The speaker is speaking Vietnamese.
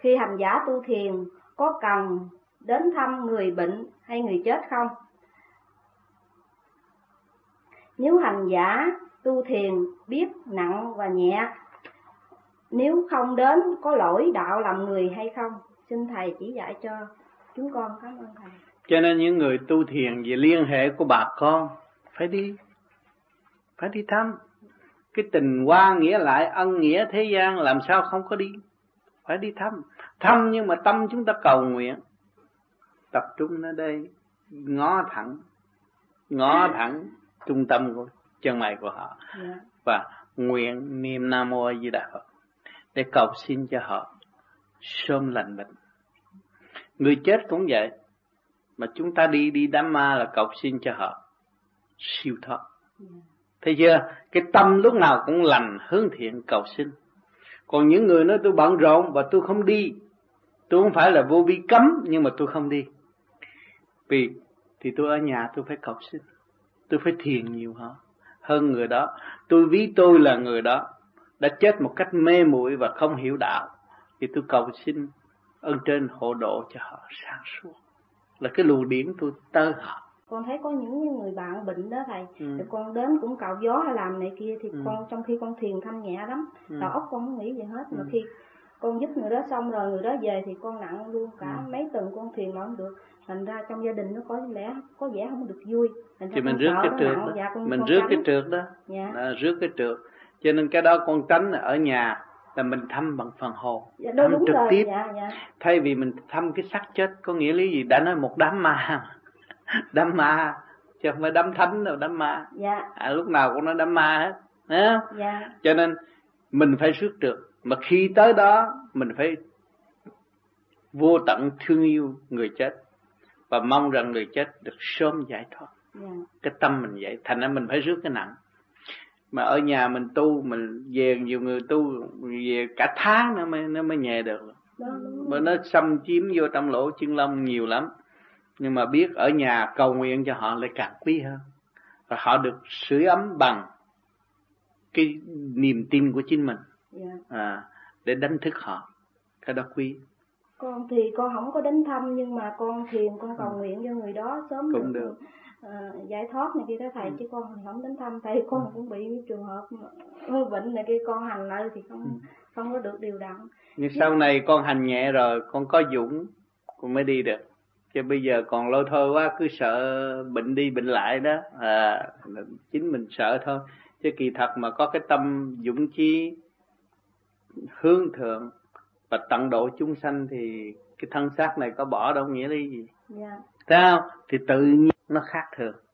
Khi hành giả tu thiền có cần đến thăm người bệnh hay người chết không? Nếu hành giả tu thiền biết nặng và nhẹ, nếu không đến có lỗi đạo làm người hay không? Xin Thầy chỉ dạy cho chúng con. Cảm ơn Thầy. Cho nên những người tu thiền về liên hệ của bà con phải đi thăm. Cái tình qua nghĩa lại, ân nghĩa thế gian làm sao không có đi. Phải đi thăm. Thăm nhưng mà tâm chúng ta cầu nguyện. Tập trung ở đây, ngó thẳng trung tâm của chân mày của họ. Và nguyện niệm Nam Mô A Di Đà Phật để cầu xin cho họ sớm lành bệnh. Người chết cũng vậy, mà chúng ta đi đám ma là cầu xin cho họ siêu thoát. Thấy chưa? Cái tâm lúc nào cũng lành, hướng thiện cầu xin. Còn những người nói tôi bận rộn và tôi không đi, tôi không phải là vô vi cấm, nhưng mà tôi không đi vì thì tôi ở nhà tôi phải cầu xin, tôi phải thiền nhiều hơn người đó. Tôi ví tôi là người đó đã chết một cách mê muội và không hiểu đạo, thì tôi cầu xin ơn trên hộ độ cho họ sáng suốt, là cái luồng điển tôi tơ họ. Con thấy có những người bạn bệnh đó Thầy, thì con đến cũng cạo gió hay làm này kia, thì con trong khi con thiền thanh nhẹ lắm, đầu óc con không nghĩ gì hết, mà khi con giúp người đó xong rồi người đó về thì con nặng luôn cả mấy tuần con thiền mà không được, thành ra trong gia đình nó có lẽ có vẻ không được vui. Thì mình rước cái trượt đó, dạ, mình rước cái trượt đó, rước cái trượt. Cho nên cái đó con tránh ở nhà là mình thăm bằng phần hồn, dạ, thăm trực rồi, tiếp, thay vì mình thăm cái xác chết. Có nghĩa lý gì đã nói một đám ma. Đám ma chứ không phải đám thánh đâu, đám ma. Lúc nào cũng nói đám ma hết. Cho nên mình phải rước trượt, mà khi tới đó mình phải vô tận thương yêu người chết và mong rằng người chết được sớm giải thoát. Cái tâm mình vậy, thành ra mình phải rước cái nặng. Mà ở nhà mình tu, mình về nhiều người tu về cả tháng nó mới nhẹ được. Mà nó xâm chiếm vô trong lỗ chân lông nhiều lắm. Nhưng mà biết ở nhà cầu nguyện cho họ lại càng quý hơn. Và họ được sưởi ấm bằng cái niềm tin của chính mình. Để đánh thức họ. Cái đó quý. Con thì con không có đến thăm, nhưng mà con thiền, con cầu nguyện cho người đó sớm cũng được giải thoát này kia đó Thầy. Chứ con không đến thăm Thầy. Con cũng bị trường hợp hơi bệnh này kia, con hành lại thì không có được điều đặn. Nhưng sau này con hành nhẹ rồi, con có dũng con mới đi được. Chứ bây giờ còn lâu thôi quá, cứ sợ bệnh đi bệnh lại đó. Chính mình sợ thôi. Chứ kỳ thật mà có cái tâm dũng chí hướng thượng và tận độ chúng sanh thì cái thân xác này có bỏ đâu nghĩa lý gì. Sao? Thì tự nhiên nó khác thường.